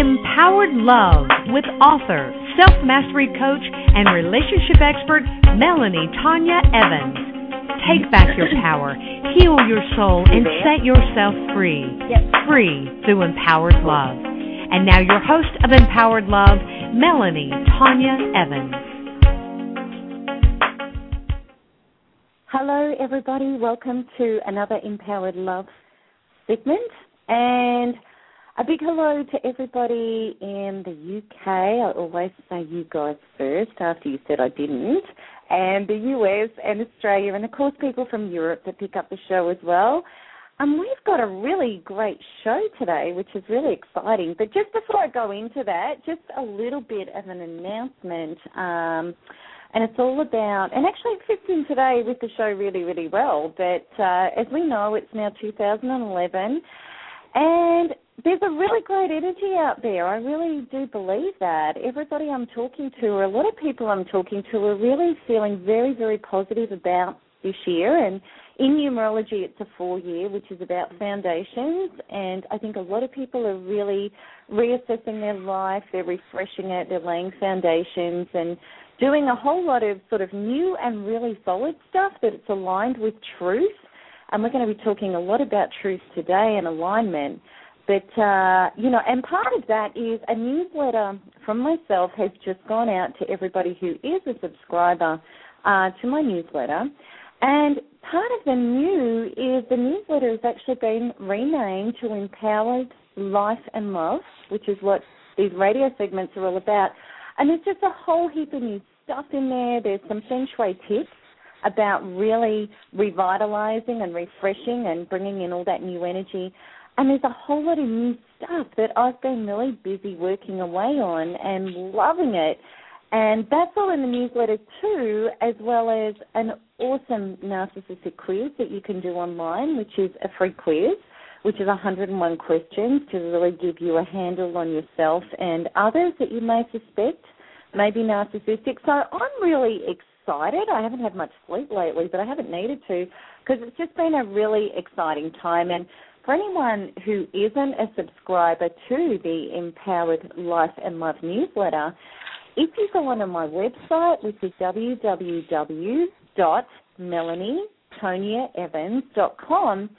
Empowered Love with author, self-mastery coach, and relationship expert Melanie Tanya Evans. Take back your power, heal your soul, and set yourself free. Free through Empowered Love. And now your host of Empowered Love, Melanie Tanya Evans. Hello, everybody. Welcome to another Empowered Love segment. And a big hello to everybody in the UK. I always say you guys first after you said I didn't. And the US and Australia and, of course, people from Europe that pick up the show as well. We've got a really great show today, which is really exciting. But just before I go into that, just a little bit of an announcement. And it's all about, and actually it fits in today with the show really, really well. But as we know, it's now 2011. And there's a really great energy out there. I really do believe that. Everybody I'm talking to, or a lot of people I'm talking to, are really feeling very, very positive about this year. And in numerology, it's a 4-year, which is about foundations. And I think a lot of people are really reassessing their life. They're refreshing it. They're laying foundations and doing a whole lot of sort of new and really solid stuff that's aligned with truth. And we're going to be talking a lot about truth today and alignment. But, and part of that is a newsletter from myself has just gone out to everybody who is a subscriber to my newsletter. And part of the new is the newsletter has actually been renamed to Empowered Life and Love, which is what these radio segments are all about. And there's just a whole heap of new stuff in there. There's some Feng Shui tips about really revitalising and refreshing and bringing in all that new energy. And there's a whole lot of new stuff that I've been really busy working away on and loving it. And that's all in the newsletter too, as well as an awesome narcissistic quiz that you can do online, which is a free quiz, which is 101 questions to really give you a handle on yourself and others that you may suspect may be narcissistic. So I'm really excited. I haven't had much sleep lately, but I haven't needed to because it's just been a really exciting time. And for anyone who isn't a subscriber to the Empowered Life and Love newsletter, if you go onto my website, which is www.melanietoniaevans.com,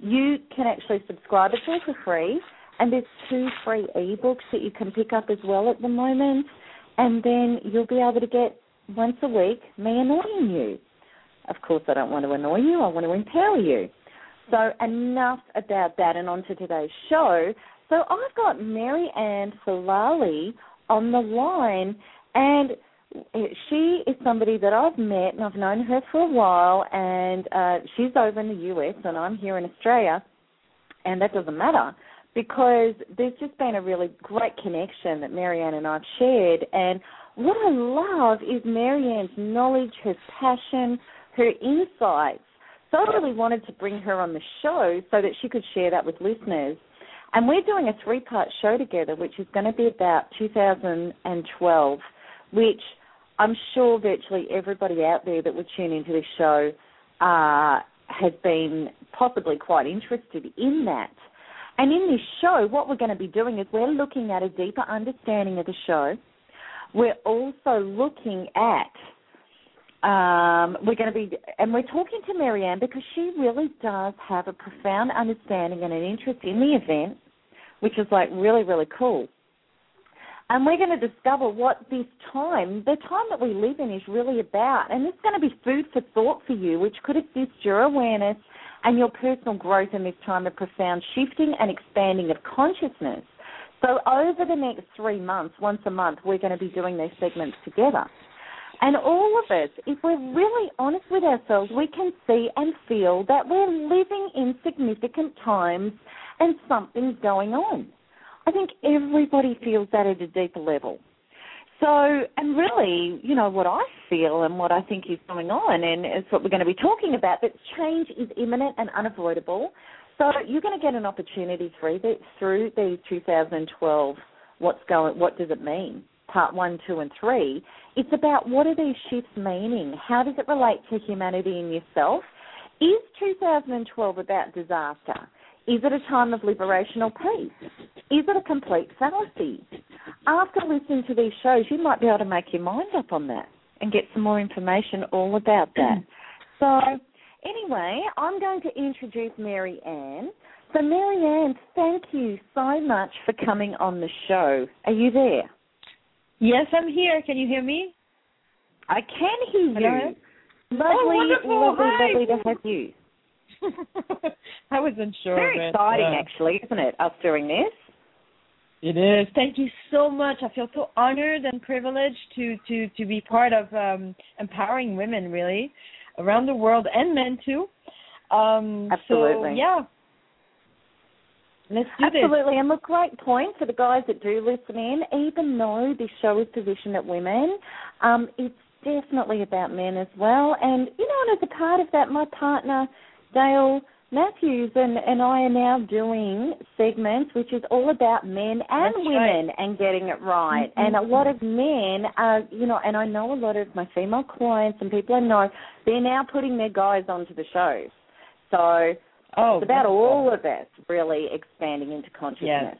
you can actually subscribe. It's all for free, and there's 2 free ebooks that you can pick up as well at the moment, and then you'll be able to get once a week me annoying you. Of course, I don't want to annoy you. I want to empower you. So enough about that and on to today's show. So I've got Mary Ann Falali on the line, and she is somebody that I've met and I've known her for a while, and she's over in the US and I'm here in Australia, and that doesn't matter because there's just been a really great connection that Mary Ann and I've shared. And what I love is Mary Ann's knowledge, her passion, her insights. So I really wanted to bring her on the show so that she could share that with listeners. And we're doing a 3-part show together, which is going to be about 2012, which I'm sure virtually everybody out there that would tune into this show has been possibly quite interested in that. And in this show, what we're going to be doing is we're looking at a deeper understanding of the show. We're also looking at... we're talking to Mary Ann because she really does have a profound understanding and an interest in the event, which is like really, really cool. And we're going to discover what this time, the time that we live in, is really about. And it's going to be food for thought for you, which could assist your awareness and your personal growth in this time of profound shifting and expanding of consciousness. So over the next 3 months, once a month, we're going to be doing these segments together. And all of us, if we're really honest with ourselves, we can see and feel that we're living in significant times and something's going on. I think everybody feels that at a deeper level. So, and really, you know, what I feel and what I think is going on, and it's what we're going to be talking about, that change is imminent and unavoidable. So you're going to get an opportunity through the 2012, what does it mean? Part 1, 2, and 3. It's about what are these shifts meaning? How does it relate to humanity and yourself? Is 2012 about disaster? Is it a time of liberation or peace? Is it a complete fallacy? After listening to these shows, you might be able to make your mind up on that and get some more information all about that. So anyway, I'm going to introduce Mary Ann. So Mary Ann, thank you so much for coming on the show. Are you there? Yes, I'm here. Can you hear me? I can hear you. Hello? Lovely to have you. I wasn't sure. Very exciting, actually, isn't it, us doing this? It is. Thank you so much. I feel so honored and privileged to be part of empowering women, really, around the world, and men, too. Absolutely. So, yeah. Let's do this. Absolutely. And look, great point for the guys that do listen in. Even though this show is positioned at women, it's definitely about men as well. And, you know, and as a part of that, my partner, Dale Matthews, and I are now doing segments which is all about men and women and getting it right. Mm-hmm. And a lot of men are, you know, and I know a lot of my female clients and people I know, they're now putting their guys onto the shows. So it's about all of us really expanding into consciousness,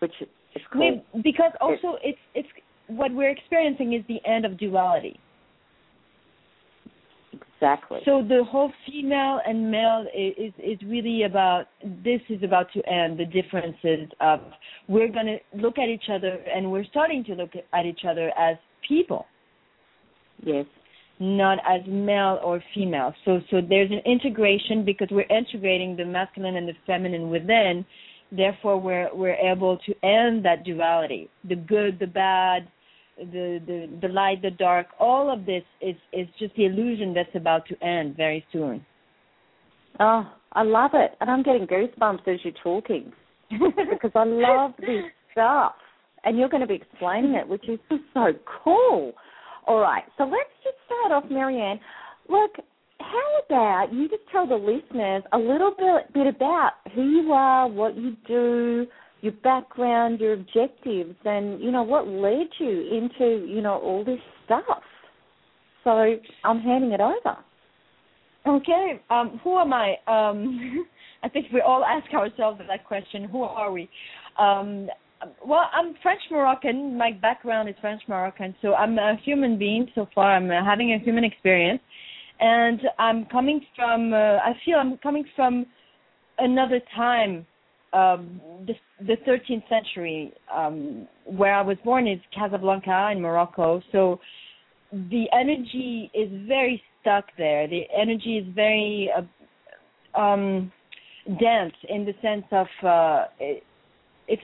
which is cool. Because also it's what we're experiencing is the end of duality. Exactly. So the whole female and male is really about, this is about to end, the differences of, we're going to look at each other, and we're starting to look at each other as people. Yes. Not as male or female. So there's an integration, because we're integrating the masculine and the feminine within. Therefore, we're able to end that duality, the good, the bad, the light, the dark, all of this is just the illusion that's about to end very soon. Oh, I love it. And I'm getting goosebumps as you're talking because I love this stuff. And you're going to be explaining it, which is just so cool. All right, so let's just start off, Mary Ann. Look, how about you just tell the listeners a little bit about who you are, what you do, your background, your objectives, and, you know, what led you into, you know, all this stuff. So I'm handing it over. Okay. Who am I? I think we all ask ourselves that question, who are we? Well, I'm French-Moroccan. My background is French-Moroccan. So I'm a human being so far. I'm having a human experience. And I'm coming from, I feel I'm coming from another time. The 13th century, where I was born is Casablanca in Morocco. So the energy is very stuck there. The energy is very dense in the sense of it's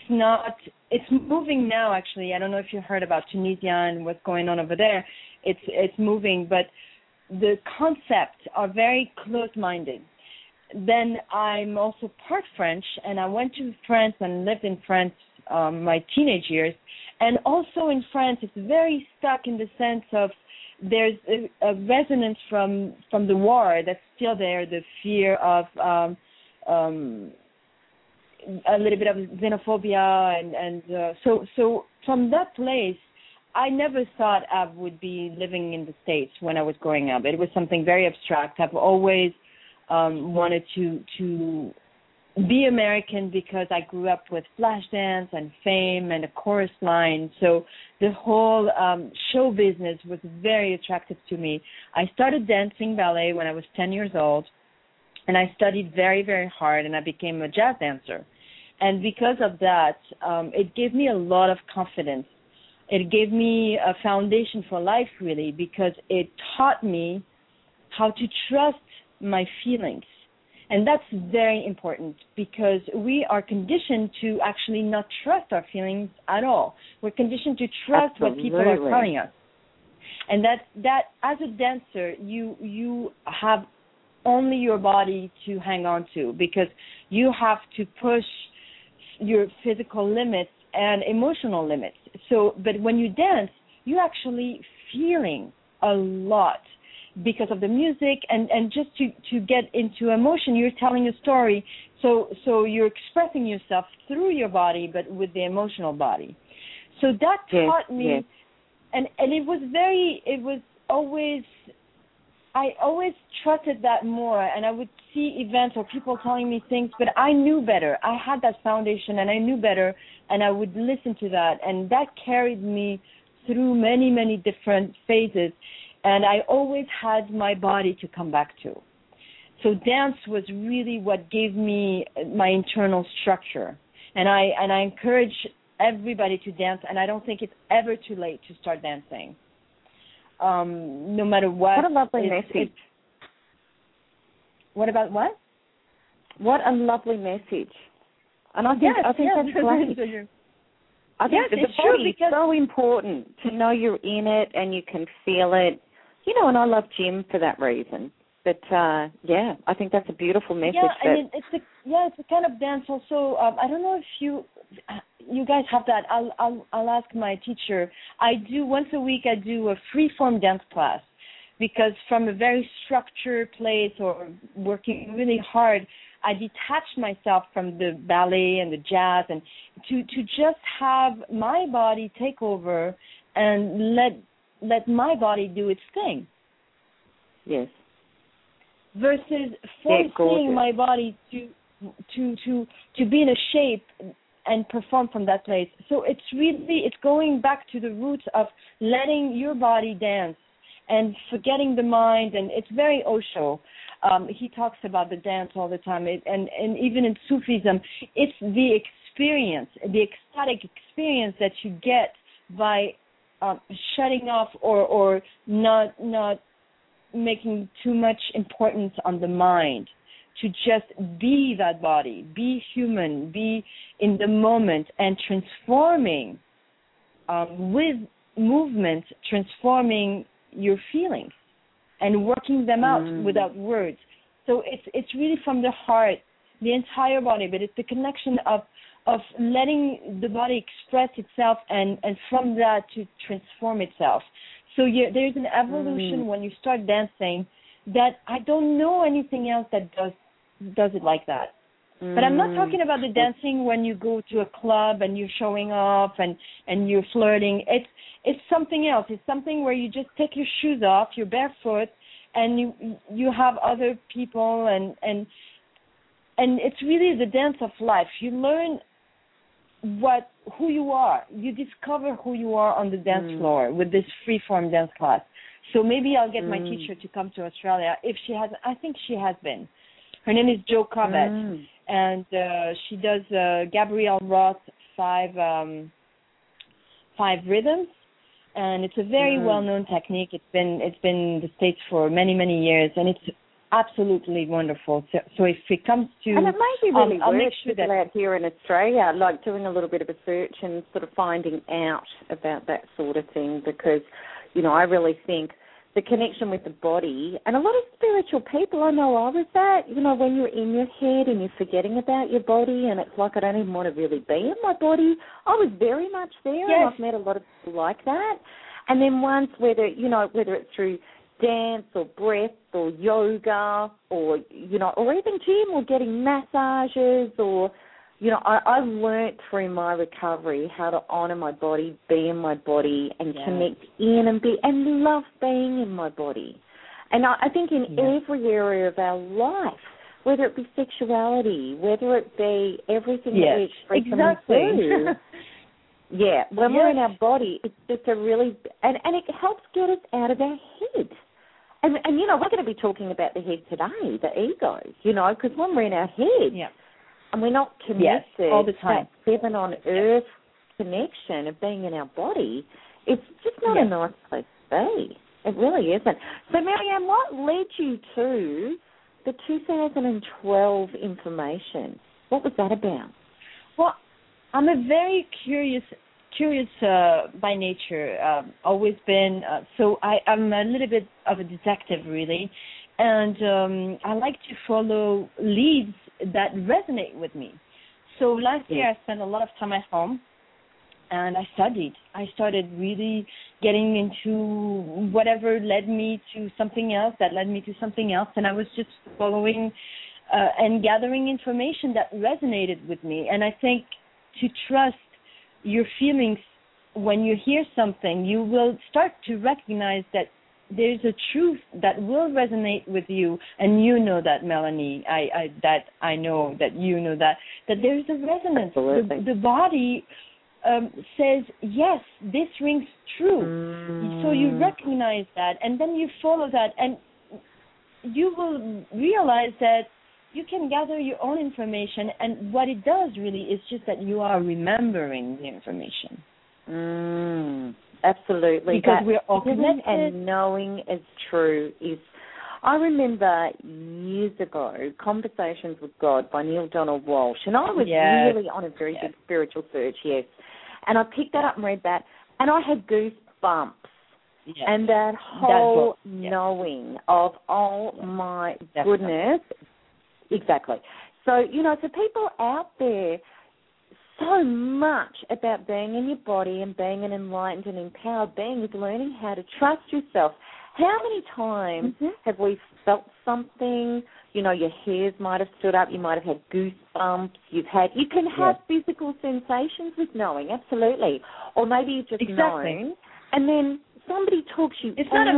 moving now, actually. I don't know if you heard about Tunisia and what's going on over there. It's moving, but the concepts are very close-minded. Then I'm also part French, and I went to France and lived in France my teenage years. And also in France, it's very stuck in the sense of there's a resonance from the war that's still there, the fear of a little bit of xenophobia. So from that place, I never thought I would be living in the States when I was growing up. It was something very abstract. I've always wanted to be American because I grew up with Flashdance and Fame and A Chorus Line. So the whole show business was very attractive to me. I started dancing ballet when I was 10 years old, and I studied very, very hard, and I became a jazz dancer. And because of that, it gave me a lot of confidence. It gave me a foundation for life, really, because it taught me how to trust my feelings. And that's very important because we are conditioned to actually not trust our feelings at all. We're conditioned to trust Absolutely. What people are telling us. And that as a dancer, you have only your body to hang on to because you have to push your physical limits and emotional limits. So, but when you dance, you're actually feeling a lot because of the music, and just to get into emotion, you're telling a story. So you're expressing yourself through your body, but with the emotional body. So that taught me, and I always trusted that more, and I would see events or people telling me things, but I knew better. I had that foundation, and I knew better, and I would listen to that, and that carried me through many, many different phases, and I always had my body to come back to. So dance was really what gave me my internal structure, and I encourage everybody to dance, and I don't think it's ever too late to start dancing. No matter what. What a lovely message. What about what? What a lovely message. And I think that's great. I think the body is so important to know you're in it and you can feel it. You know, and I love gym for that reason. But, I think that's a beautiful message. Yeah, and it's a kind of dance also. I don't know if you guys have that. I'll ask my teacher. Once a week I do a free-form dance class, because from a very structured place or working really hard, I detached myself from the ballet and the jazz, and to just have my body take over and let my body do its thing. Yes. Versus forcing my body to be in a shape and perform from that place. So it's really, it's going back to the roots of letting your body dance and forgetting the mind. And it's very Osho. He talks about the dance all the time. And even in Sufism, it's the experience, the ecstatic experience that you get by shutting off or not making too much importance on the mind, to just be that body, be human, be in the moment, and transforming with movement, transforming your feelings and working them out without words. So it's really from the heart, the entire body, but it's the connection of letting the body express itself and from that to transform itself. So there's an evolution when you start dancing that I don't know anything else that does it like that. But I'm not talking about the dancing when you go to a club and you're showing off and you're flirting. It's something else. It's something where you just take your shoes off, you're barefoot, and you have other people and it's really the dance of life. You learn who you are. You discover who you are on the dance floor with this free-form dance class. So maybe I'll get my teacher to come to Australia if she hasn't. I think she has been. Her name is Jo Comet, and she does Gabrielle Roth five rhythms, and it's a very well-known technique. It's been in the States for many, many years, and it's absolutely wonderful. So if it comes to... And it may be really worth people out here in Australia, like doing a little bit of a search and sort of finding out about that sort of thing, because, you know, I really think the connection with the body, and a lot of spiritual people, I know I was that, you know, when you're in your head and you're forgetting about your body and it's like I don't even want to really be in my body. I was very much there, and I've met a lot of people like that. And then once, whether it's through dance or breath or yoga or, you know, or even gym or getting massages or, you know, I've learnt through my recovery how to honour my body, be in my body and connect in and love being in my body. And I think in every area of our life, whether it be sexuality, whether it be everything that we express through. Yeah, when we're in our body, it's just a really, and it helps get us out of our head. And you know, we're going to be talking about the head today, the ego, you know, because when we're in our head and we're not connected all the time, that heaven on earth connection of being in our body, it's just not a nice place to be. It really isn't. So, Mary Ann, what led you to the 2012 information? What was that about? Well, I'm a very curious by nature, always been. So I'm a little bit of a detective, really, and I like to follow leads that resonate with me. So last year I spent a lot of time at home, and I studied. I started really getting into whatever led me to something else, that led me to something else, and I was just following and gathering information that resonated with me. And I think to trust your feelings when you hear something, you will start to recognize that there's a truth that will resonate with you, and you know that, Melanie. I know that you know that there's a resonance. The body says, yes, this rings true. Mm. So you recognize that, and then you follow that, and you will realize that you can gather your own information, and what it does really is just that you are remembering the information. Mm. Absolutely. Because we're all connected. And knowing is true is, I remember years ago, Conversations with God by Neil Donald Walsh, and I was really on a very big spiritual search, and I picked that up and read that, and I had goosebumps. Yes. And that whole knowing of, oh, my goodness. Exactly. So, you know, for people out there, so much about being in your body and being an enlightened and empowered being is learning how to trust yourself. How many times have we felt something? You know, your hairs might have stood up, you might have had goosebumps, you can have physical sensations with knowing, absolutely. Or maybe you've just known, and then somebody talks you. It's not a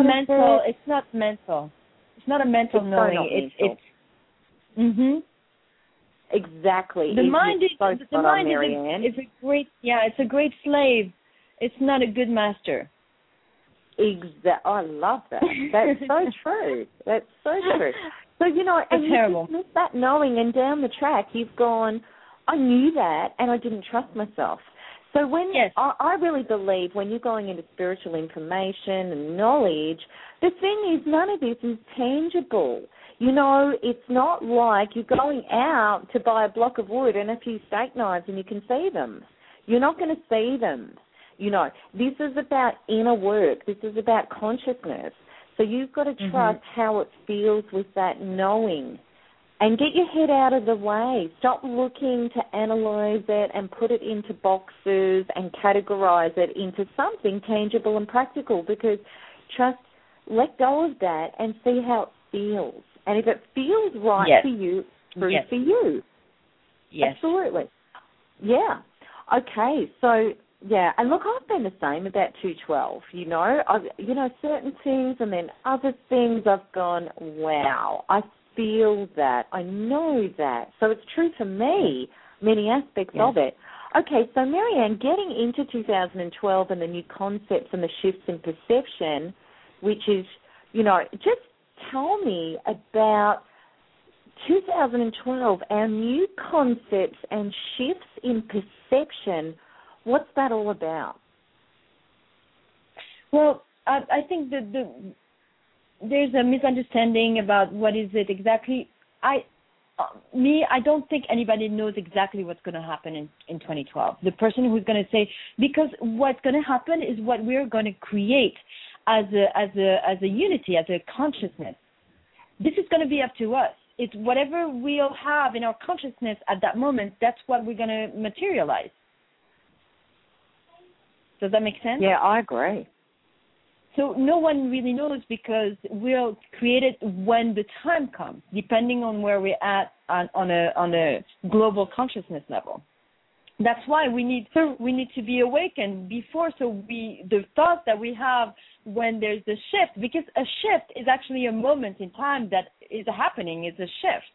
mental knowing. It's Exactly. It's a great slave. It's not a good master. Exactly. I love that. That's so true. That's so true. So, you know, and you miss that knowing, and down the track you've gone, I knew that and I didn't trust myself. So when I really believe when you're going into spiritual information and knowledge, the thing is none of this is tangible. You know, it's not like you're going out to buy a block of wood and a few steak knives and you can see them. You're not going to see them. You know, this is about inner work. This is about consciousness. So you've got to trust how it feels with that knowing and get your head out of the way. Stop looking to analyze it and put it into boxes and categorize it into something tangible and practical, because let go of that and see how it feels. And if it feels right for you, it's true for you. Yes. Absolutely. Yeah. Okay. So, yeah. And look, I've been the same about 212, you know. Certain things and then other things I've gone, wow, I feel that. I know that. So it's true for me, many aspects of it. Okay. So, Mary Ann, getting into 2012 and the new concepts and the shifts in perception, which is, you know, just tell me about 2012, our new concepts and shifts in perception. What's that all about? Well, I think that there's a misunderstanding about what is it exactly. I don't think anybody knows exactly what's going to happen in 2012. The person who's going to say, because what's going to happen is what we're going to create as a unity, as a consciousness. This is going to be up to us. It's whatever we'll have in our consciousness at that moment, that's what we're going to materialize. Does that make sense? Yeah, I agree. So no one really knows, because we'll create it when the time comes, depending on where we're at on a global consciousness level. That's why we need to be awakened before, so the thoughts that we have when there's the shift, because a shift is actually a moment in time that is happening, it's a shift.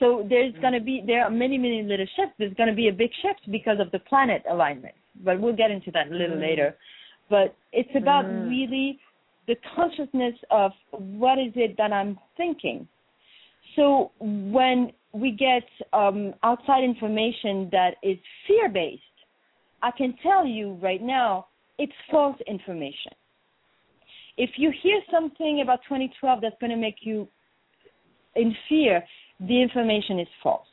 So there are many, many little shifts. There's going to be a big shift because of the planet alignment, but we'll get into that a little later. But it's about really the consciousness of what is it that I'm thinking. So when we get outside information that is fear-based, I can tell you right now, it's false information. If you hear something about 2012 that's going to make you in fear, the information is false.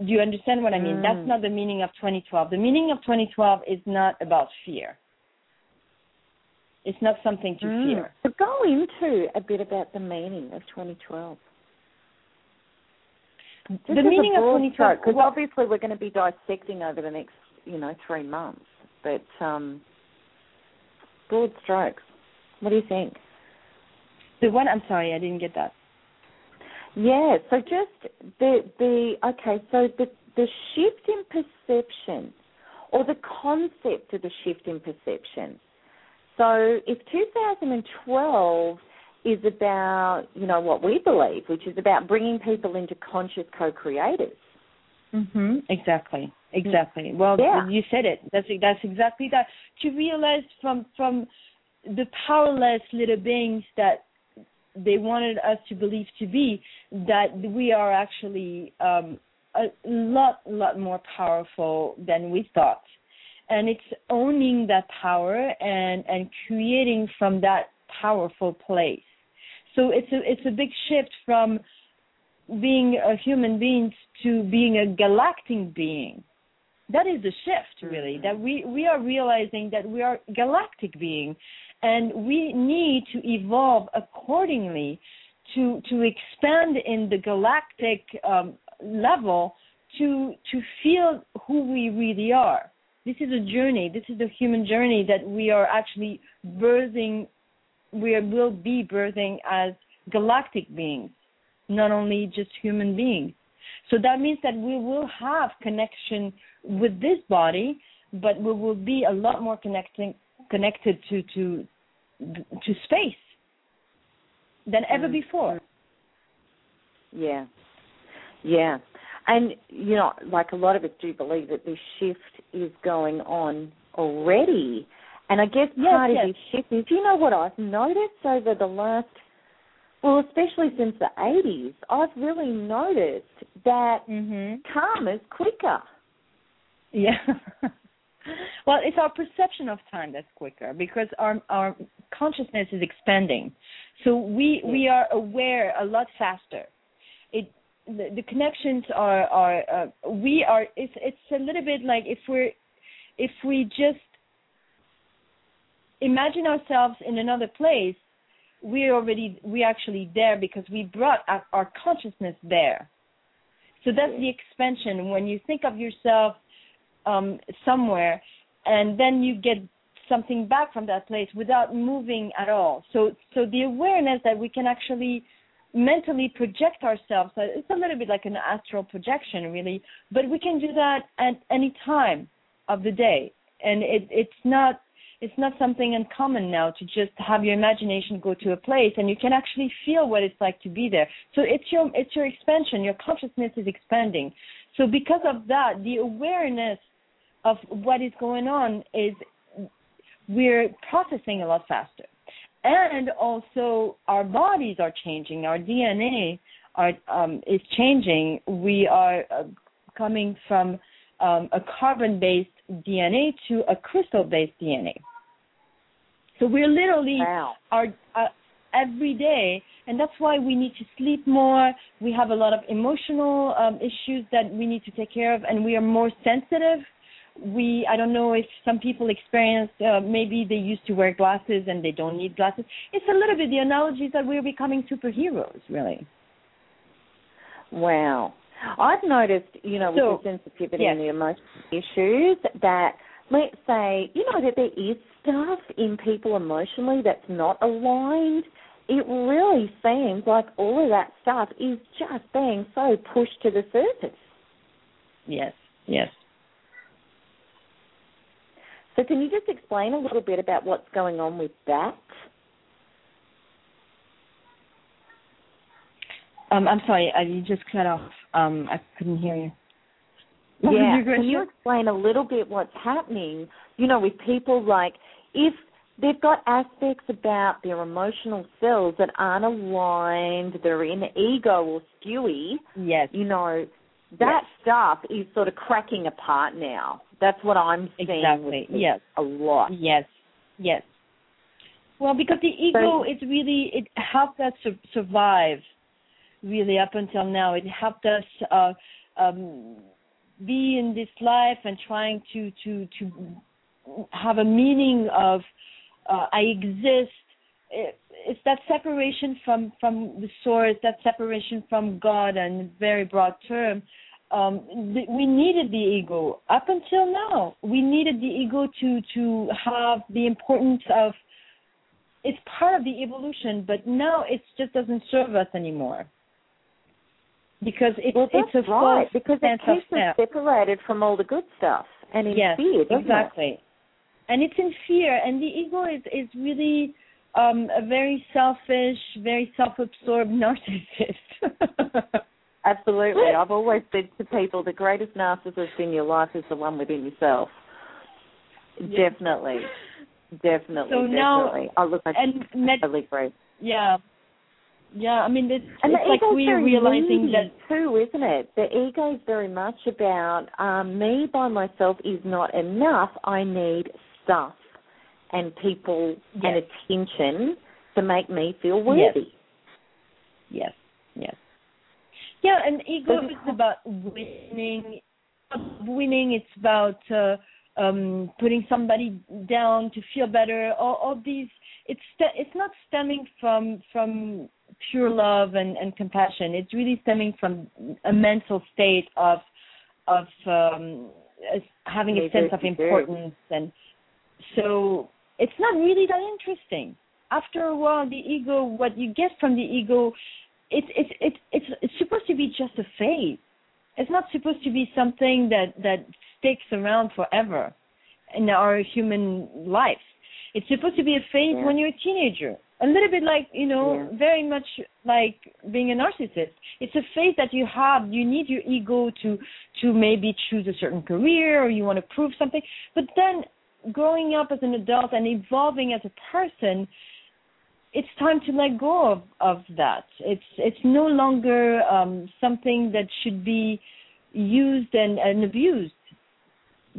Do you understand what I mean? That's not the meaning of 2012. The meaning of 2012 is not about fear. It's not something to fear. So go into a bit about the meaning of 2012. The meaning of 2012, because obviously we're going to be dissecting over the next, 3 months. But broad strokes. What do you think? The one, I'm sorry, I didn't get that. Yeah, so just the shift in perception, or the concept of the shift in perception. So if 2012 is about, what we believe, which is about bringing people into conscious co-creators. Mm-hmm. Exactly. Well, yeah. You said it. That's exactly that. To realize from the powerless little beings that they wanted us to believe to be, that we are actually a lot more powerful than we thought. And it's owning that power and creating from that powerful place. So it's a big shift from being a human being to being a galactic being. That is the shift, really, that we are realizing that we are galactic being, and we need to evolve accordingly to expand in the galactic level to feel who we really are. This is a journey. This is the human journey that we are actually birthing. We will be birthing as galactic beings, not only just human beings. So that means that we will have connection with this body, but we will be a lot more connected to space than ever before. Yeah. And, a lot of us do believe that this shift is going on already. And I guess part of this shift is, what I've noticed over the last, especially since the 80s, I've really noticed that time is quicker. Yeah. Well, it's our perception of time that's quicker, because our consciousness is expanding. So we are aware a lot faster. The connections are it's a little bit like if we just imagine ourselves in another place, we're actually there because we brought our consciousness there. So that's the expansion. When you think of yourself somewhere, and then you get something back from that place without moving at all. So the awareness that we can actually mentally project ourselves, it's a little bit like an astral projection, really, but we can do that at any time of the day. And it's not something uncommon now to just have your imagination go to a place, and you can actually feel what it's like to be there. So it's your expansion. Your consciousness is expanding. So because of that, the awareness of what is going on is we're processing a lot faster. And also our bodies are changing. Our DNA is changing. We are coming from a carbon-based DNA to a crystal-based DNA. So we're literally every day, and that's why we need to sleep more. We have a lot of emotional issues that we need to take care of, and we are more sensitive. I don't know if some people experience, maybe they used to wear glasses and they don't need glasses. It's a little bit the analogy that we're becoming superheroes, really. Wow. I've noticed, with the sensitivity and the emotional issues, that let's say, that there is stuff in people emotionally that's not aligned. It really seems like all of that stuff is just being so pushed to the surface. Yes. So can you just explain a little bit about what's going on with that? I'm sorry, you just cut off. I couldn't hear you. Can you explain a little bit what's happening, with people, like if they've got aspects about their emotional selves that aren't aligned, they're in ego or skewy, that stuff is sort of cracking apart now. That's what I'm seeing a lot. Yes. Well, because the ego it helped us survive, really, up until now. It helped us be in this life and trying to have a meaning of I exist. It's that separation from the source, that separation from God, in a very broad term, we needed the ego. Up until now, we needed the ego to have the importance of, it's part of the evolution, but now it just doesn't serve us anymore. Because it's a right, because it keeps us separated from all the good stuff and in fear. Yes, exactly. And it's in fear, and the ego is really a very selfish, very self-absorbed narcissist. Absolutely. I've always said to people, the greatest narcissist in your life is the one within yourself. Yes. Definitely. So definitely. I totally agree. Yeah. Yeah, I mean, it's like we're realizing that too, isn't it? The ego is very much about me by myself is not enough. I need stuff and people and attention to make me feel worthy. Yes. Yeah, and ego is about winning. It's about putting somebody down to feel better. All these. It's not stemming from pure love and compassion. It's really stemming from a mental state of having a sense of importance, and so it's not really that interesting. After a while, the ego, what you get from the ego, it's supposed to be just a phase. It's not supposed to be something that sticks around forever in our human life. It's supposed to be a phase when you're a teenager. A little bit like, very much like being a narcissist. It's a phase that you have. You need your ego to maybe choose a certain career, or you want to prove something. But then growing up as an adult and evolving as a person, it's time to let go of that. It's no longer something that should be used and abused,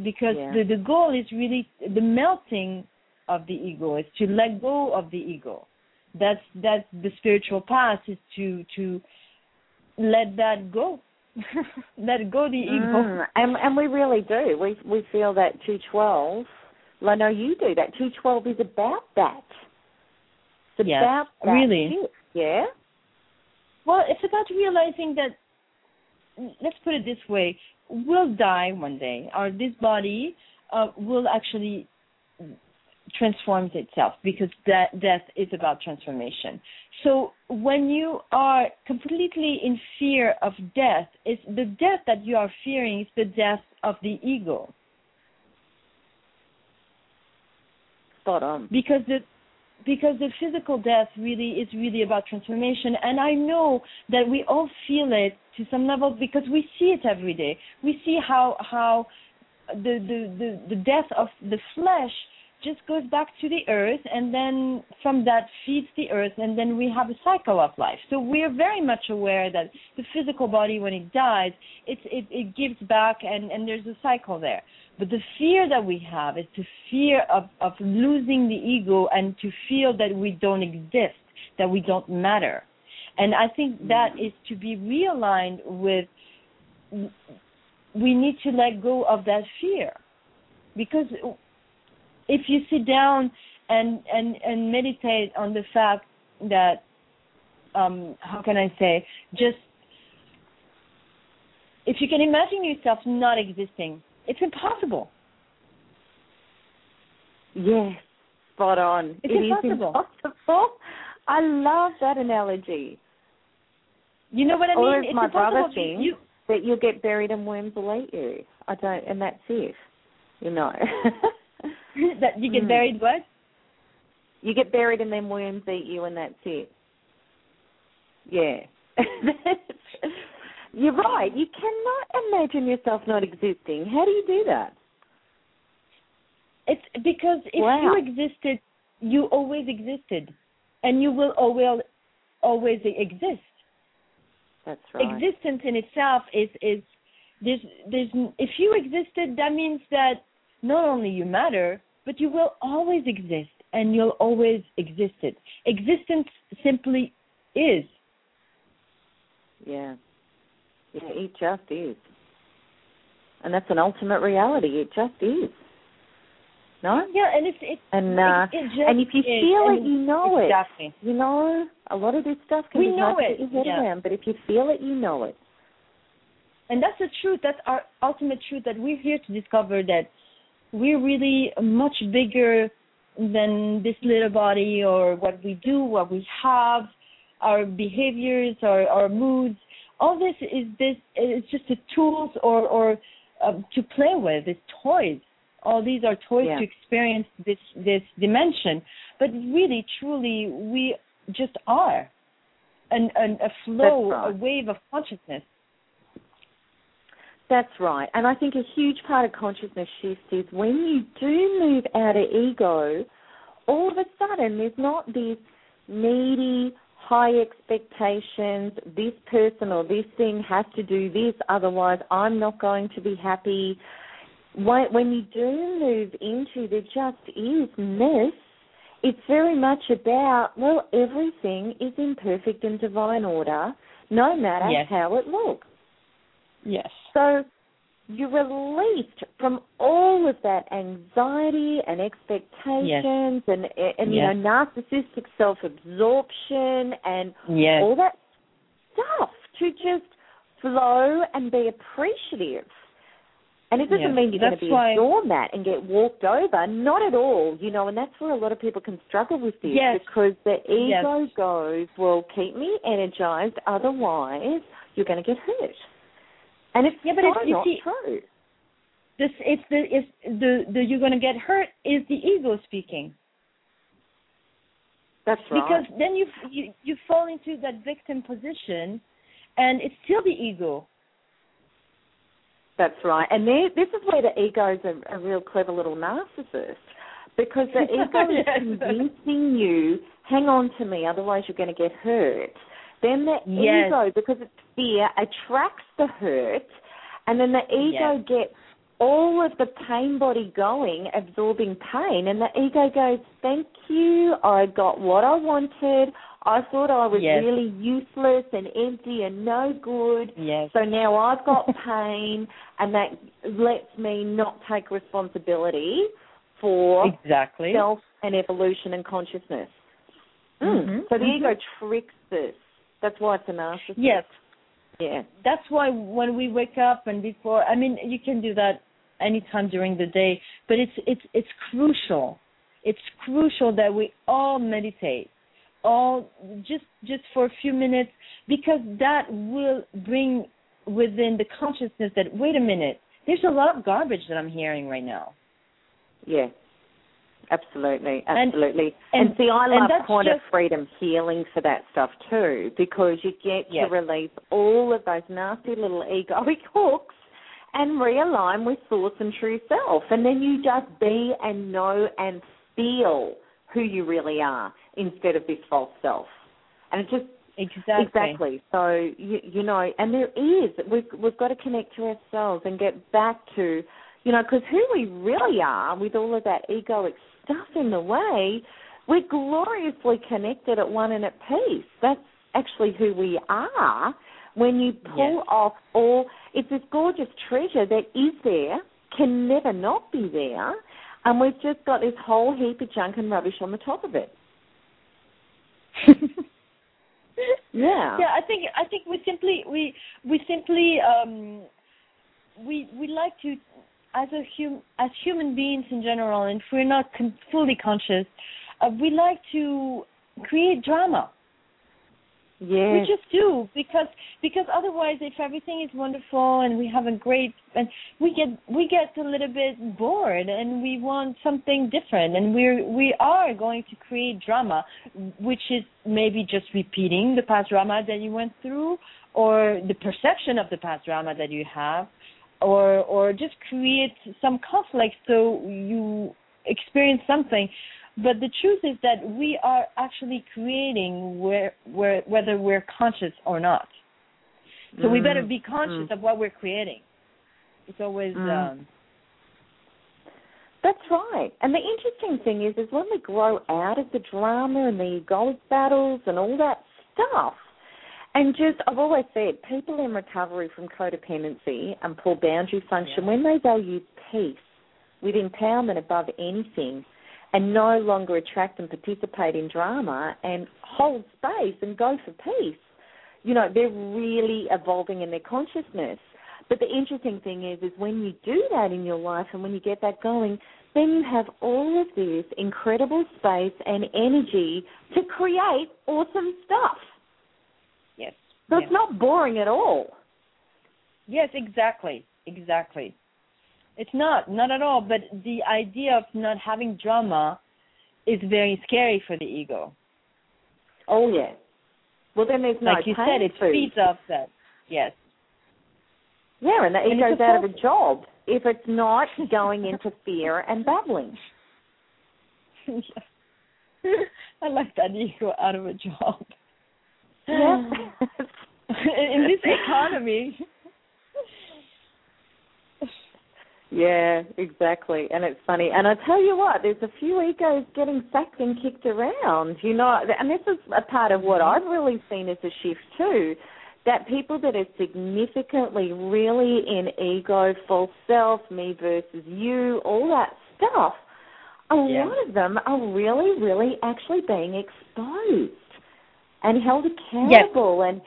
because the goal is really the melting of the ego, is to let go of the ego. That's the spiritual path, is to let that go, let go the ego. And we really do. We feel that 212. I know you do that. 212 is about that. It's about that really. Too. Yeah. Well, it's about realizing that. Let's put it this way: we'll die one day, or this body will actually transforms itself, because death is about transformation. So when you are completely in fear of death, it's the death that you are fearing is the death of the ego. Spot on. Because the physical death really is really about transformation, and I know that we all feel it to some level, because we see it every day. We see how the death of the flesh just goes back to the earth, and then from that feeds the earth, and then we have a cycle of life. So we're very much aware that the physical body, when it dies, it gives back, and there's a cycle there. But the fear that we have is the fear of losing the ego, and to feel that we don't exist, that we don't matter. And I think that is to be realigned with, we need to let go of that fear, because if you sit down and meditate on the fact that, how can I say, just if you can imagine yourself not existing, it's impossible. Yes, spot on. It is impossible. I love that analogy. You know what I mean? Or it's my brother thing, that you'll get buried and worms will eat you. And that's it, That you get buried, what? You get buried and then worms eat you, and that's it. Yeah. You're right. You cannot imagine yourself not existing. How do you do that? It's because if you existed, you always existed, and you will always exist. That's right. Existence in itself is there's if you existed, that means that not only you matter, but you will always exist, and you'll always exist it. Existence simply is. Yeah, it just is. And that's an ultimate reality. It just is. No? Yeah, and it just and if you feel it, you know it. Exactly. You know, a lot of this stuff can be hard to get your head around, but if you feel it, you know it. And that's the truth. That's our ultimate truth, that we're here to discover that we're really much bigger than this little body or what we do, what we have, our behaviors, our moods. All this is just a tools or to play with. It's toys. All these are toys to experience this dimension. But really, truly, we just are a flow, a wave of consciousness. That's right. And I think a huge part of consciousness shifts is when you do move out of ego, all of a sudden there's not this needy, high expectations, this person or this thing has to do this, otherwise I'm not going to be happy. When you do move into the just isness, it's very much about, well, everything is in perfect and divine order, no matter how it looks. Yes. So you're released from all of that anxiety and expectations and you know, narcissistic self-absorption and all that stuff to just flow and be appreciative. And it doesn't mean you're going to be a doormat and get walked over. Not at all, you know, and that's where a lot of people can struggle with this because the ego goes, well, keep me energized, otherwise you're going to get hurt. And it's not true. It's the you're going to get hurt is the ego speaking. That's right. Because then you fall into that victim position, and it's still the ego. That's right. And this is where the ego is a real clever little narcissist, because the ego is convincing you, hang on to me, otherwise you're going to get hurt. Then the ego, because it's fear, attracts the hurt, and then the ego gets all of the pain body going, absorbing pain, and the ego goes, thank you, I got what I wanted. I thought I was really useless and empty and no good, so now I've got pain, and that lets me not take responsibility for self and evolution and consciousness. Mm-hmm. So the ego tricks us. That's why it's a narcissist. Yes. Yeah. That's why when we wake up and before, I mean, you can do that anytime during the day, but it's crucial. It's crucial that we all meditate, all just for a few minutes, because that will bring within the consciousness that, wait a minute, there's a lot of garbage that I'm hearing right now. Yeah. Absolutely. And see, I love Point of Freedom healing for that stuff too, because you get to release all of those nasty little egoic hooks and realign with source and true self. And then you just be and know and feel who you really are instead of this false self. And it just... Exactly. So, you know, and there is, we've got to connect to ourselves and get back to, you know, because who we really are with all of that egoic stuff in the way, we're gloriously connected at one and at peace. That's actually who we are when you pull off all, it's this gorgeous treasure that is there, can never not be there, and we've just got this whole heap of junk and rubbish on the top of it. Yeah, I think we simply like to, as human beings in general, and if we're not fully conscious, we like to create drama. Yeah, we just do, because otherwise, if everything is wonderful and we have a great, and we get a little bit bored and we want something different, and we are going to create drama, which is maybe just repeating the past drama that you went through, or the perception of the past drama that you have, or just create some conflict so you experience something. But the truth is that we are actually creating whether we're conscious or not. So we better be conscious of what we're creating. It's always... That's right. And the interesting thing is when we grow out of the drama and the egoic battles and all that stuff, and just, I've always said, people in recovery from codependency and poor boundary function, when they value peace with empowerment above anything, and no longer attract and participate in drama and hold space and go for peace, you know, they're really evolving in their consciousness. But the interesting thing is when you do that in your life and when you get that going, then you have all of this incredible space and energy to create awesome stuff. Yes. So yes. It's not boring at all. Yes, exactly, exactly. It's not at all, but the idea of not having drama is very scary for the ego. Oh, yes. Well, then there's no like you said, it feeds off that. Yes. Yeah, and the ego's out of a job if it's not going into fear and babbling. I like that ego out of a job. Yeah. In this economy. Yeah, exactly. And it's funny. And I tell you what, there's a few egos getting sacked and kicked around, you know. And this is a part of what I've really seen as a shift too, that people that are significantly really in ego, false self, me versus you, all that stuff, a lot of them are really, really actually being exposed and held accountable. Yes. And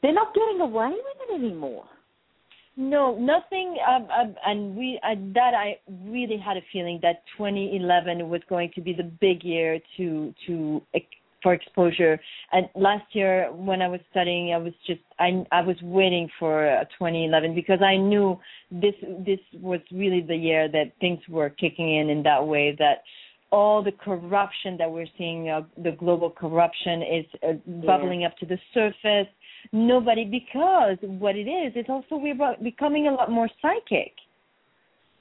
they're not getting away with it anymore. No, nothing, and I really had a feeling that 2011 was going to be the big year for exposure. And last year when I was studying, I was waiting for 2011 because I knew this was really the year that things were kicking in that way, that all the corruption that we're seeing, the global corruption is bubbling up to the surface. Nobody, because what it is, it's also we're becoming a lot more psychic.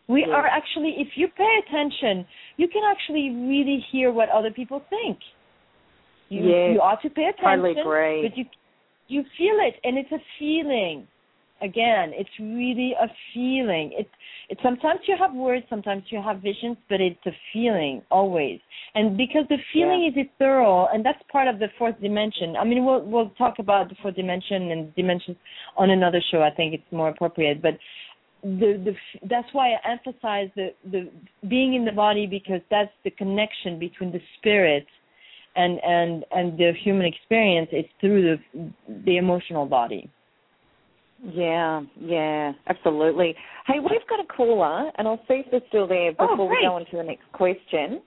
We are actually, if you pay attention, you can actually really hear what other people think. You ought to pay attention. Totally agree. But you feel it, and it's a feeling. Again, it's really a feeling. It sometimes you have words, sometimes you have visions, but it's a feeling always. And because the feeling is ethereal, and that's part of the fourth dimension. I mean, we'll talk about the fourth dimension and dimensions on another show. I think it's more appropriate. But that's why I emphasize the being in the body, because that's the connection between the spirit and the human experience. It's through the emotional body. Yeah, absolutely. Hey, we've got a caller, and I'll see if they're still there before we go on to the next question.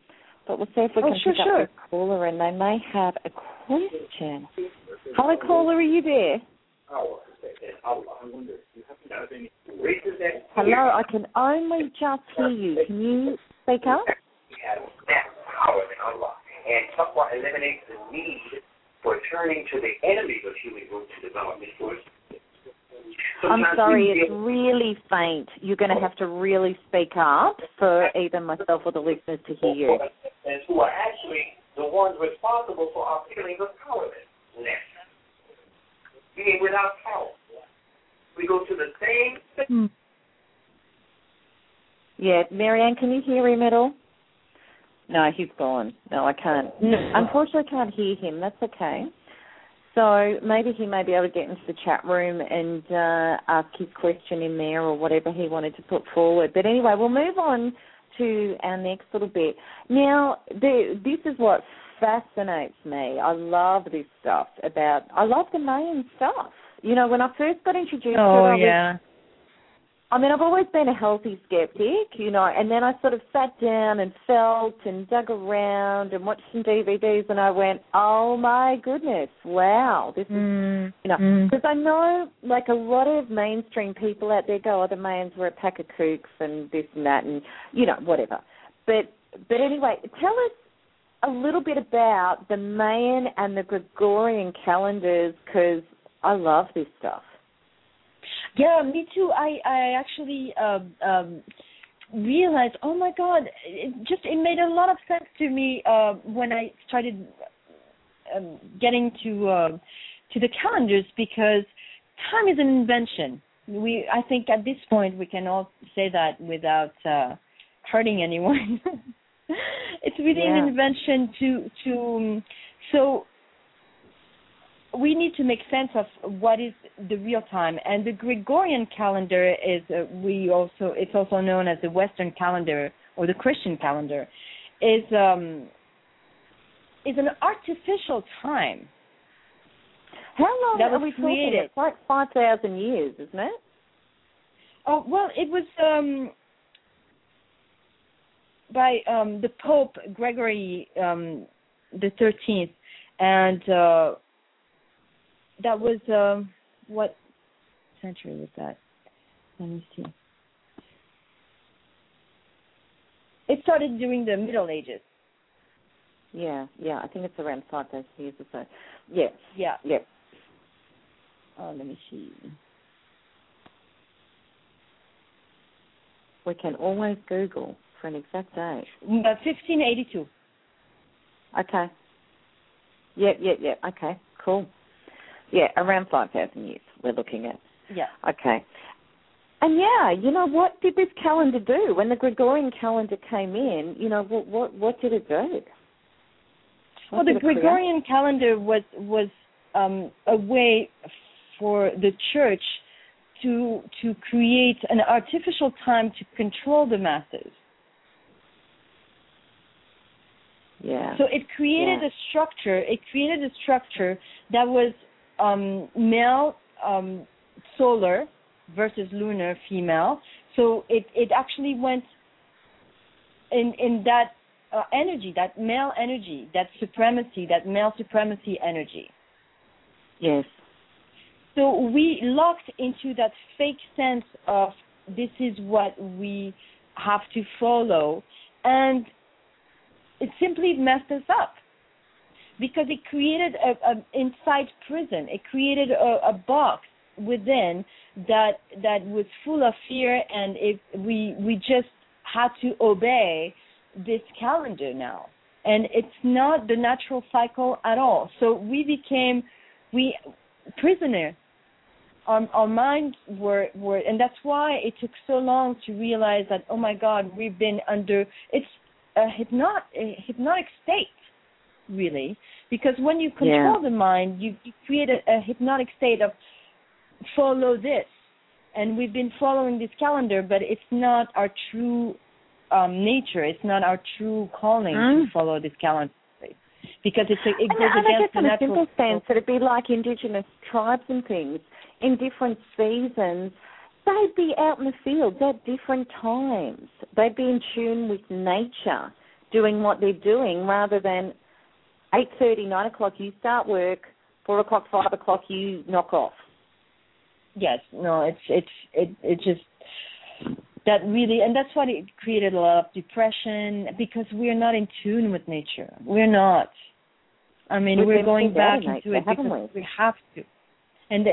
But we'll see if we can pick up the caller, and they may have a question. Hello, caller, are you there? Hello, I can only just hear you. Can you speak up? And Taqwa eliminates the need for turning to the enemy of human growth to develop this force. Sometimes I'm sorry, it's really faint. You're going to have to really speak up for either myself or the listeners to hear you. And who are actually the ones responsible for our feeling of powerlessness. Being without power. We go to the same thing. Yeah, Mary Ann, can you hear him at all? No, he's gone. No, I can't. No. Unfortunately, I can't hear him. That's okay. So maybe he may be able to get into the chat room and ask his question in there or whatever he wanted to put forward. But anyway, we'll move on to our next little bit. Now, this is what fascinates me. I love this stuff I love the Mayan stuff. You know, when I first got introduced to it, I've always been a healthy skeptic, you know, and then I sort of sat down and felt and dug around and watched some DVDs, and I went, oh, my goodness, wow, this is, you know, because I know, like, a lot of mainstream people out there go, oh, the Mayans were a pack of kooks and this and that and, you know, whatever. But anyway, tell us a little bit about the Mayan and the Gregorian calendars, because I love this stuff. Yeah, me too. I actually realized, oh, my God, it made a lot of sense to me when I started getting to the calendars, because time is an invention. I think at this point we can all say that without hurting anyone. It's really an invention so we need to make sense of what is the real time, and the Gregorian calendar is it's also known as the Western calendar or the Christian calendar, is an artificial time. How long are we talking? It's like 5,000 years, isn't it? Oh, well, it was by the Pope Gregory the 13th, and that was what century was that? Let me see. It started during the Middle Ages. Yeah. I think it's around 5,000 years or so. Yeah. Oh, let me see. We can always Google for an exact date. 1582. Okay. Yeah. Okay, cool. Yeah, around 5,000 years we're looking at. Yeah. Okay. And, yeah, you know, what did this calendar do? When the Gregorian calendar came in, you know, what did it do? Well, the Gregorian calendar was a way for the church to create an artificial time to control the masses. Yeah. So it created a structure. It created a structure that was male, solar versus lunar, female. So it actually went in that energy, that male energy, that male supremacy energy. Yes. So we locked into that fake sense of this is what we have to follow, and it simply messed us up because it created an inside prison. It created a box within that was full of fear, and we just had to obey this calendar now, and it's not the natural cycle at all. So we became prisoner. Our minds were, and that's why it took so long to realize that, oh my God, we've been under, it's a hypnotic state, really, because when you control the mind, you create a hypnotic state of follow this, and we've been following this calendar, but it's not our true nature. It's not our true calling to follow this calendar, because it goes against the natural. And I guess in a simple sense, it'd be like indigenous tribes and things. In different seasons, they'd be out in the fields at different times. They'd be in tune with nature, doing what they're doing, rather than 8:30, 9 o'clock, you start work, 4 o'clock, 5 o'clock, you knock off. Yes, no, it just that really, and that's why it created a lot of depression, because we are not in tune with nature. We're not. I mean, we're going back into it because we have to, and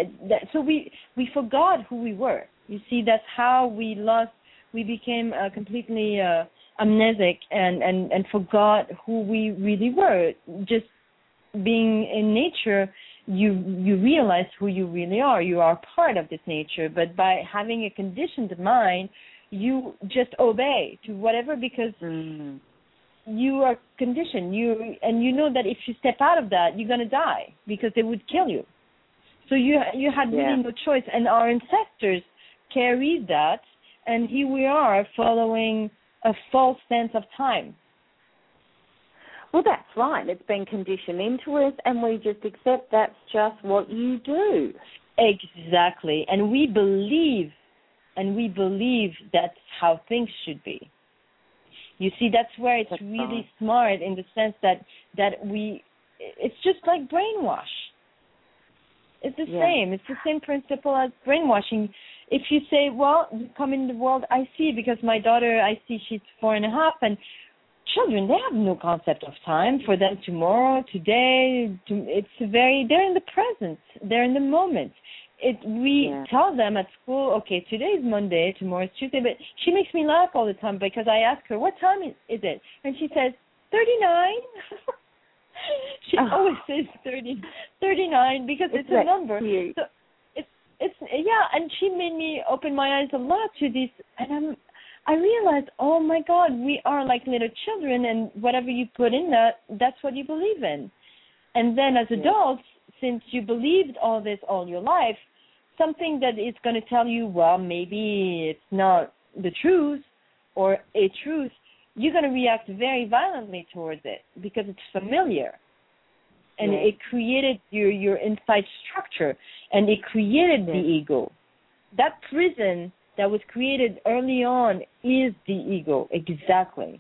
so we forgot who we were. You see, that's how we lost. We became completely amnesic and forgot who we really were. Just being in nature. You realize who you really are. You are part of this nature, but by having a conditioned mind, you just obey to whatever, because you are conditioned. You know that if you step out of that, you're gonna die because they would kill you. So you had really no choice, and our ancestors carried that, and here we are following a false sense of time. Well, that's right. It's been conditioned into us, and we just accept that's just what you do. Exactly. And we believe that's how things should be. You see, that's where it's really smart, in the sense that it's just like brainwash. It's the same. It's the same principle as brainwashing. If you say, well, you come in the world, I see, because my daughter, I see she's 4.5, and children, they have no concept of time. For them, tomorrow, today, they're in the present. They're in the moment. We tell them at school, okay, today is Monday, tomorrow is Tuesday, but she makes me laugh all the time because I ask her, what time is it? And she says, 39. She always says 39 because it's a number. So and she made me open my eyes a lot to this, and I realized, oh my God, we are like little children, and whatever you put in that's what you believe in. And then as adults, since you believed all this all your life, something that is going to tell you, well, maybe it's not the truth or a truth, you're going to react very violently towards it because it's familiar. And it created your inside structure, and it created the ego. That prison that was created early on is the ego, exactly.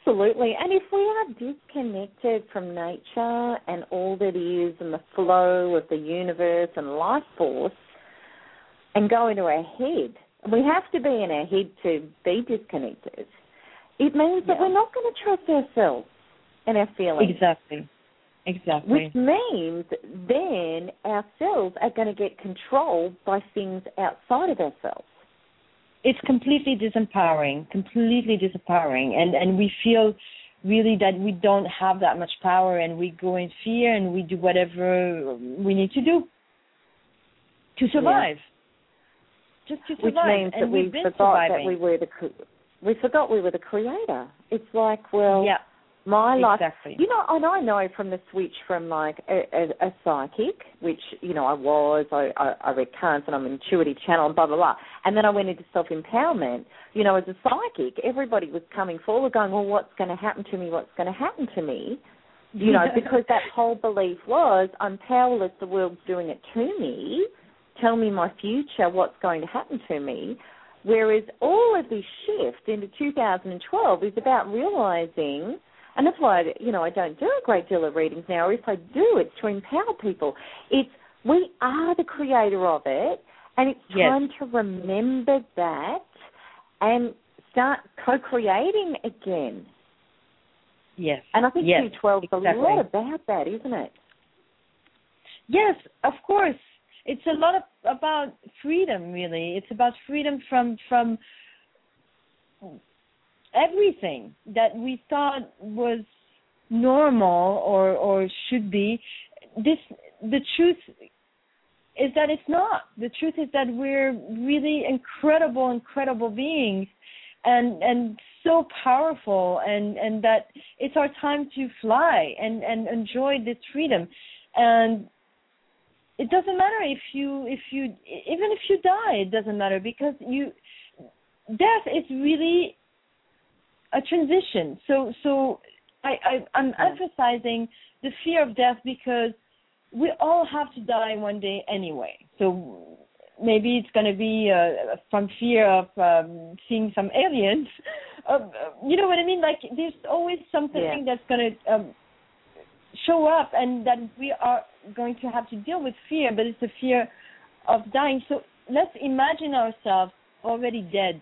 Absolutely. And if we are disconnected from nature and all that is and the flow of the universe and life force and go into our head, we have to be in our head to be disconnected. It means that we're not going to trust ourselves and our feelings. Exactly. Which means then ourselves are going to get controlled by things outside of ourselves. It's completely disempowering. And we feel really that we don't have that much power, and we go in fear and we do whatever we need to do to survive. Yeah. Just to survive. Which means and that we forgot we were the creator. It's like, well... Yeah. My life, you know, and I know from the switch from like a psychic, which, you know, I read cards and I'm an intuitive channel and blah, blah, blah. And then I went into self-empowerment. You know, as a psychic, everybody was coming forward going, well, what's going to happen to me? You know, because that whole belief was, I'm powerless, the world's doing it to me. Tell me my future, what's going to happen to me? Whereas all of this shift into 2012 is about realizing... And that's why, you know, I don't do a great deal of readings now. If I do, it's to empower people. It's we are the creator of it, and it's time to remember that and start co-creating again. Yes. And I think 212 is a lot about that, isn't it? Yes, of course. It's a lot about freedom, really. It's about freedom from everything that we thought was normal or should be. The truth is that it's not. The truth is that we're really incredible beings and so powerful, and that it's our time to fly and enjoy this freedom. And it doesn't matter if you die, it doesn't matter, because death is really a transition. So I'm emphasizing the fear of death because we all have to die one day anyway. So maybe it's going to be from fear of seeing some aliens. You know what I mean? Like, there's always something that's going to show up, and that we are going to have to deal with fear, but it's the fear of dying. So let's imagine ourselves already dead.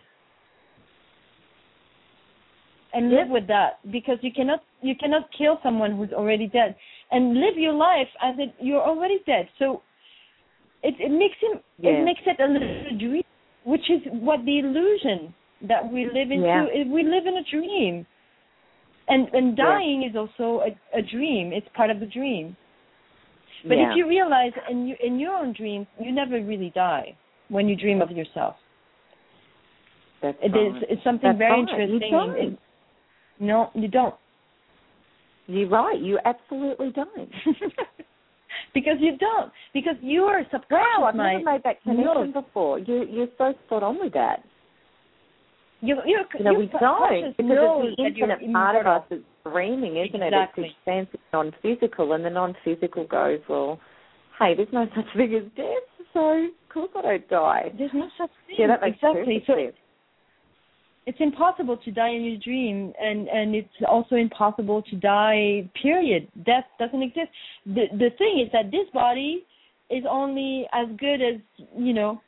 And live with that, because you cannot kill someone who's already dead, and live your life as if you're already dead. So it makes it a little dream, which is what the illusion that we live into. Yeah. We live in a dream, and dying is also a dream. It's part of the dream. But if you realize in your own dreams, you never really die when you dream of yourself. It's something very interesting. No, you don't. You're right. You absolutely don't. Because you don't. Because you are subconscious. Wow, I've never made that connection before. You're so spot on with that. You know, we don't. Because it's the infinite part of us that's screaming, isn't it? It's expansive, non-physical, and the non-physical goes, well, hey, there's no such thing as death, so of course I don't die. There's no such thing. Yeah, that makes perfect sense. It's impossible to die in your dream, and it's also impossible to die, period. Death doesn't exist. The thing is that this body is only as good as, you know,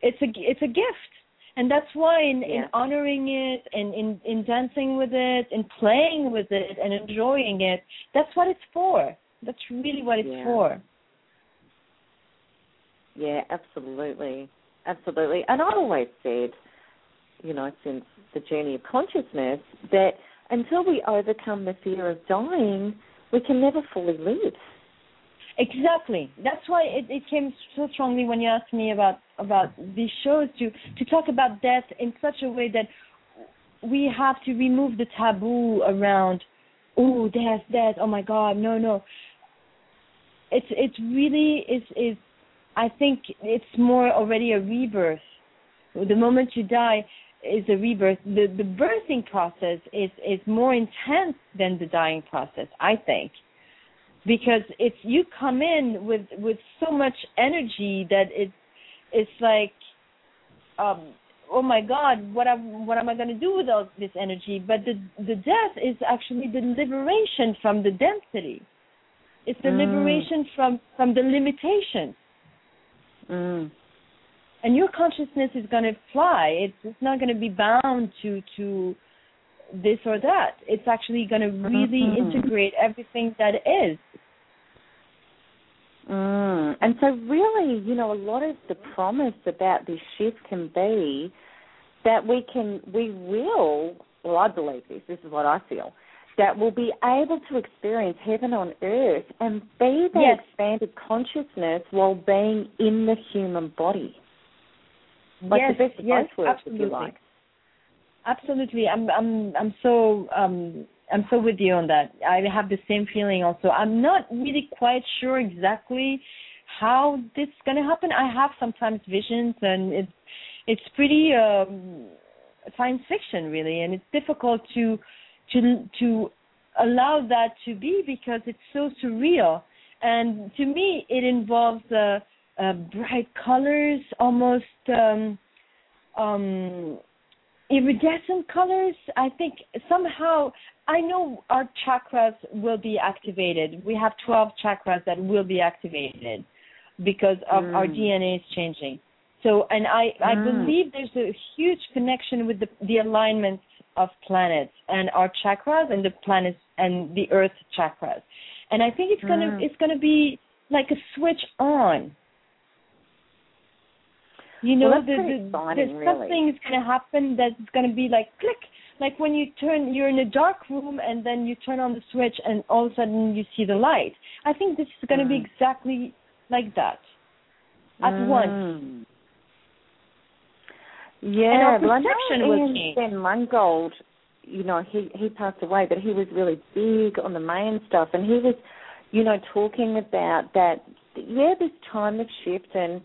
it's a gift. And that's why in honoring it and in dancing with it and playing with it and enjoying it, that's what it's for. That's really what it's for. Yeah, absolutely. Absolutely. And I've always said, you know, since the journey of consciousness, that until we overcome the fear of dying, we can never fully live. Exactly. That's why it came so strongly when you asked me about these shows, to talk about death in such a way that we have to remove the taboo around, oh, death, oh my God, no. It really is, I think it's more already a rebirth. The moment you die is a rebirth. The birthing process is more intense than the dying process, I think, because you come in with so much energy that it's it's like, oh my God, what am I going to do with all this energy? But the death is actually the liberation from the density. It's the liberation from the limitations. And your consciousness is going to fly. It's not going to be bound to this or that. It's actually going to really integrate everything that is. And so really, you know, a lot of the promise about this shift can be that we will, well, I believe this is what I feel, that we'll be able to experience heaven on earth and be that expanded consciousness while being in the human body. Like the best of both worlds, if you like. Absolutely. I'm so with you on that. I have the same feeling also. I'm not really quite sure exactly how this is going to happen. I have sometimes visions, and it's pretty science fiction, really, and it's difficult to allow that to be because it's so surreal. And to me, it involves bright colors, almost iridescent colors. I think somehow, I know our chakras will be activated. We have 12 chakras that will be activated because of our DNA is changing. So, and I believe there's a huge connection with the alignment of planets and our chakras and the planets and the Earth chakras. And I think it's gonna be like a switch on. You know, well, there's something is going to happen that's going to be like click, like when you turn, you're in a dark room and then you turn on the switch and all of a sudden you see the light. I think this is going to be exactly like that at once. Yeah, and our perception will change. Ben Lungold, you know, he passed away, but he was really big on the Mayan stuff, and he was, you know, talking about that, yeah, this time of shift, and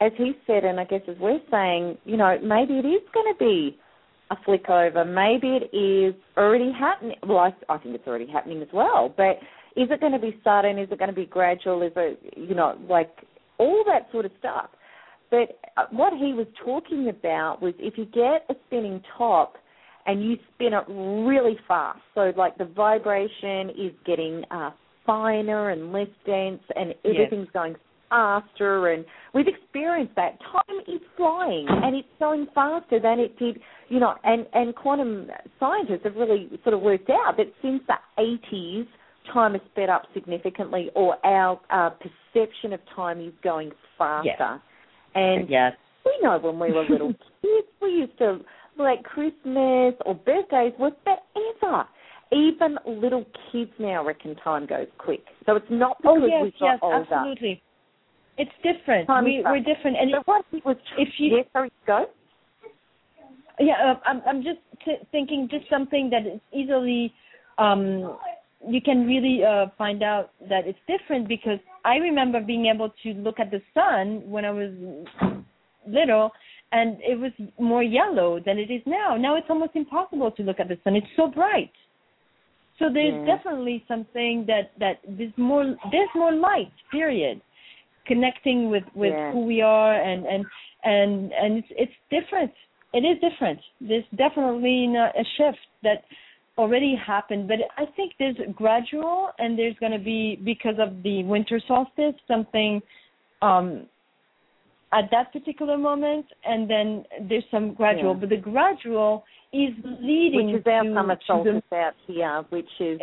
as he said, and I guess as we're saying, you know, maybe it is going to be a flick over. Maybe it is already happening. Well, I think it's already happening as well. But is it going to be sudden? Is it going to be gradual? Is it, you know, like all that sort of stuff? But what he was talking about was if you get a spinning top and you spin it really fast, so like the vibration is getting finer and less dense and everything's going faster, and we've experienced that. Time is flying, and it's going faster than it did, you know, and quantum scientists have really sort of worked out that since the 80s, time has sped up significantly, or our perception of time is going faster. Yes. And we know when we were little kids, we used to, like, Christmas or birthdays was forever. Even little kids now reckon time goes quick. So it's not because we got older. Absolutely. It's different. We're different. And so what it was, if you... Yes, sorry, go. Yeah, I'm just thinking just something that is easily... you can really find out that it's different, because I remember being able to look at the sun when I was little, and it was more yellow than it is now. Now it's almost impossible to look at the sun. It's so bright. So there's definitely something that there's more light, period, connecting with who we are, and it's different. It is different. There's definitely not a shift that already happened, but I think there's gradual, and there's going to be, because of the winter solstice, something at that particular moment, and then there's some gradual, but the gradual is leading to... Which is our summer solstice out here, which is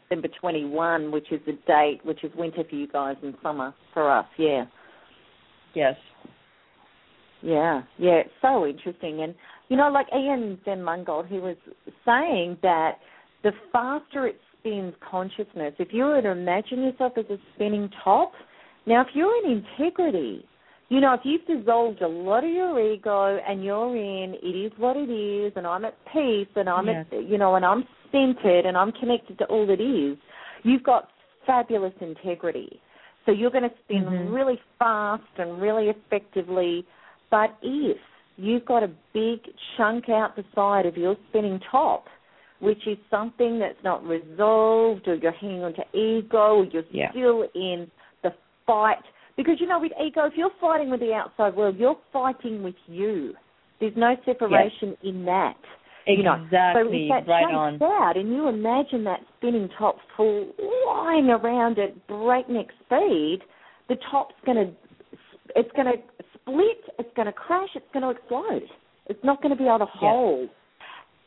December 21, which is the date, which is winter for you guys and summer for us, Yes. Yeah, it's so interesting. And, you know, like Ian Ben Lungold, he was saying that the faster it spins consciousness, if you were to imagine yourself as a spinning top, now if you're in integrity, you know, if you've dissolved a lot of your ego and you're in, it is what it is, and I'm at peace, and I'm, at, you know, and I'm centered, and I'm connected to all that is, you've got fabulous integrity. So you're going to spin really fast and really effectively. But if you've got a big chunk out the side of your spinning top, which is something that's not resolved, or you're hanging on to ego, or you're still in the fight, Because, you know, with ego, if you're fighting with the outside world, you're fighting with you. There's no separation in that. Exactly, you know? So if that right on. Out and you imagine that spinning top full flying around at breakneck speed, the top's going to split, it's going to crash, it's going to explode. It's not going to be able to hold.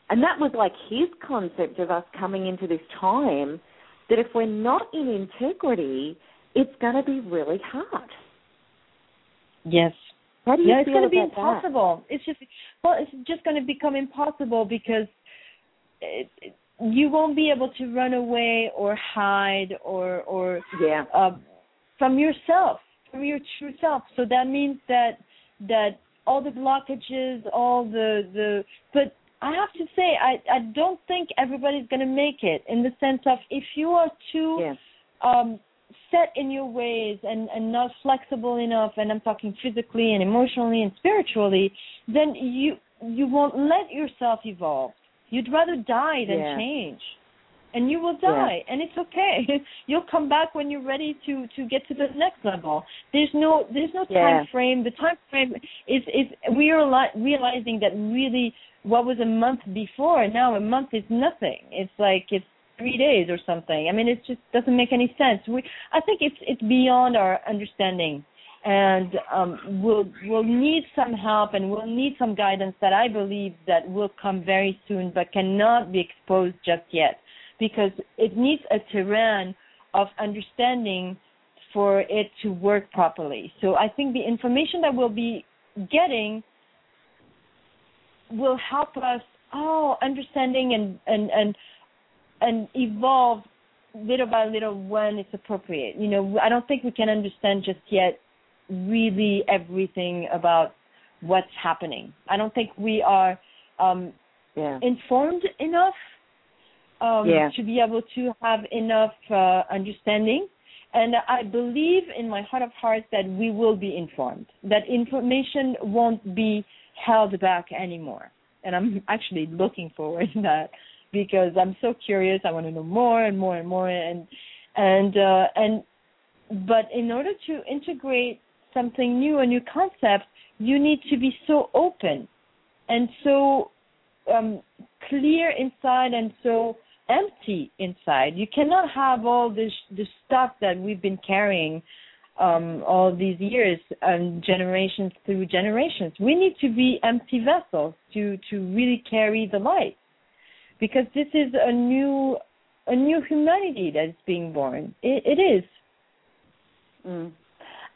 And that was like his concept of us coming into this time, that if we're not in integrity, it's going to be really hard. Yes. How do you feel it's going to be impossible. That? It's just going to become impossible because you won't be able to run away or hide or from yourself, from your true self. So that means that all the blockages, all the but. I have to say, I don't think everybody's going to make it, in the sense of if you are too set in your ways and not flexible enough, and I'm talking physically and emotionally and spiritually, then you won't let yourself evolve. You'd rather die than change. And you will die, and it's okay. You'll come back when you're ready to get to the next level. There's no time frame. The time frame is we are realizing that really what was a month before, now a month is nothing. It's like it's 3 days or something. I mean, it just doesn't make any sense. I think it's beyond our understanding, and we'll need some help and we'll need some guidance that I believe that will come very soon, but cannot be exposed just yet. Because it needs a terrain of understanding for it to work properly. So I think the information that we'll be getting will help us understanding and evolve little by little when it's appropriate. You know, I don't think we can understand just yet really everything about what's happening. I don't think we are informed enough. To be able to have enough understanding. And I believe in my heart of hearts that we will be informed, that information won't be held back anymore. And I'm actually looking forward to that because I'm so curious. I want to know more and more and more. But in order to integrate something new, a new concept, you need to be so open and so clear inside and so empty inside. You cannot have all this the stuff that we've been carrying all these years and generations through generations. We need to be empty vessels to really carry the light, because this is a new humanity that's being born. It is. Mm.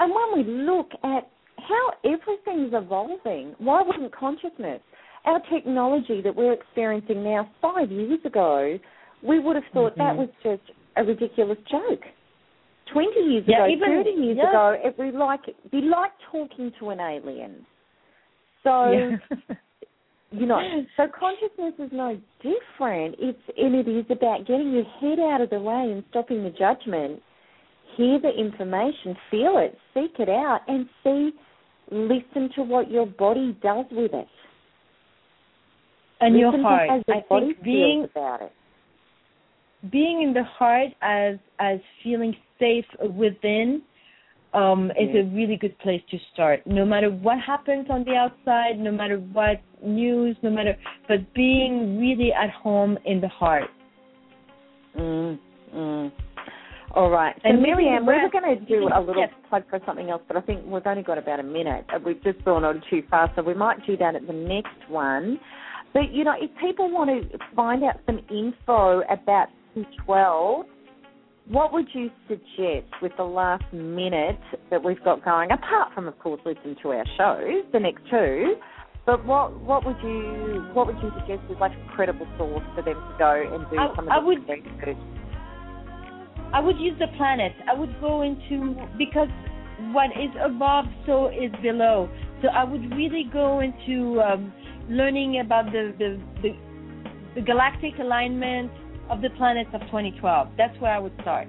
And when we look at how everything's evolving, why wouldn't consciousness? Our technology that we're experiencing now, 5 years ago, we would have thought that was just a ridiculous joke. 20 years ago, 30 years ago, it would be like talking to an alien. So, you know, so consciousness is no different. It is about getting your head out of the way and stopping the judgment. Hear the information, feel it, seek it out, and listen to what your body does with it. And your heart. I think being in the heart as feeling safe within is a really good place to start. No matter what happens on the outside, no matter what news, but being really at home in the heart. All right. And so Mary Ann, we were going to do a little plug for something else, but I think we've only got about a minute. We've just gone on too fast, so we might do that at the next one. But, you know, if people want to find out some info about C12, what would you suggest with the last minute that we've got going, apart from, of course, listen to our shows, the next two, but what would you suggest is like a credible source for them to go and do some of the research? I would use the planet. I would go into, because what is above, so is below. So I would really go into learning about the galactic alignment of the planets of 2012. That's where I would start.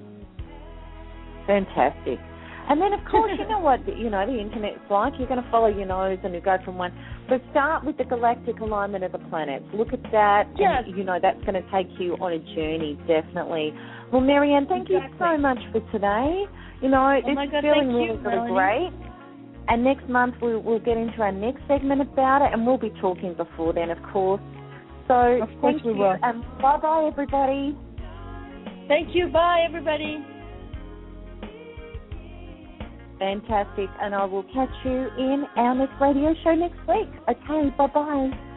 Fantastic. And then, of course, you know what, you know, the Internet's like. You're going to follow your nose and you go from one. So start with the galactic alignment of the planets. Look at that. Yes. And, you know, that's going to take you on a journey, definitely. Well, Mary Ann, thank you so much for today. You know, it's feeling really great. And next month we'll get into our next segment about it, and we'll be talking before then, of course. So of course thank you, will. And bye-bye, everybody. Thank you. Bye, everybody. Fantastic. And I will catch you in our next radio show next week. Okay, bye-bye.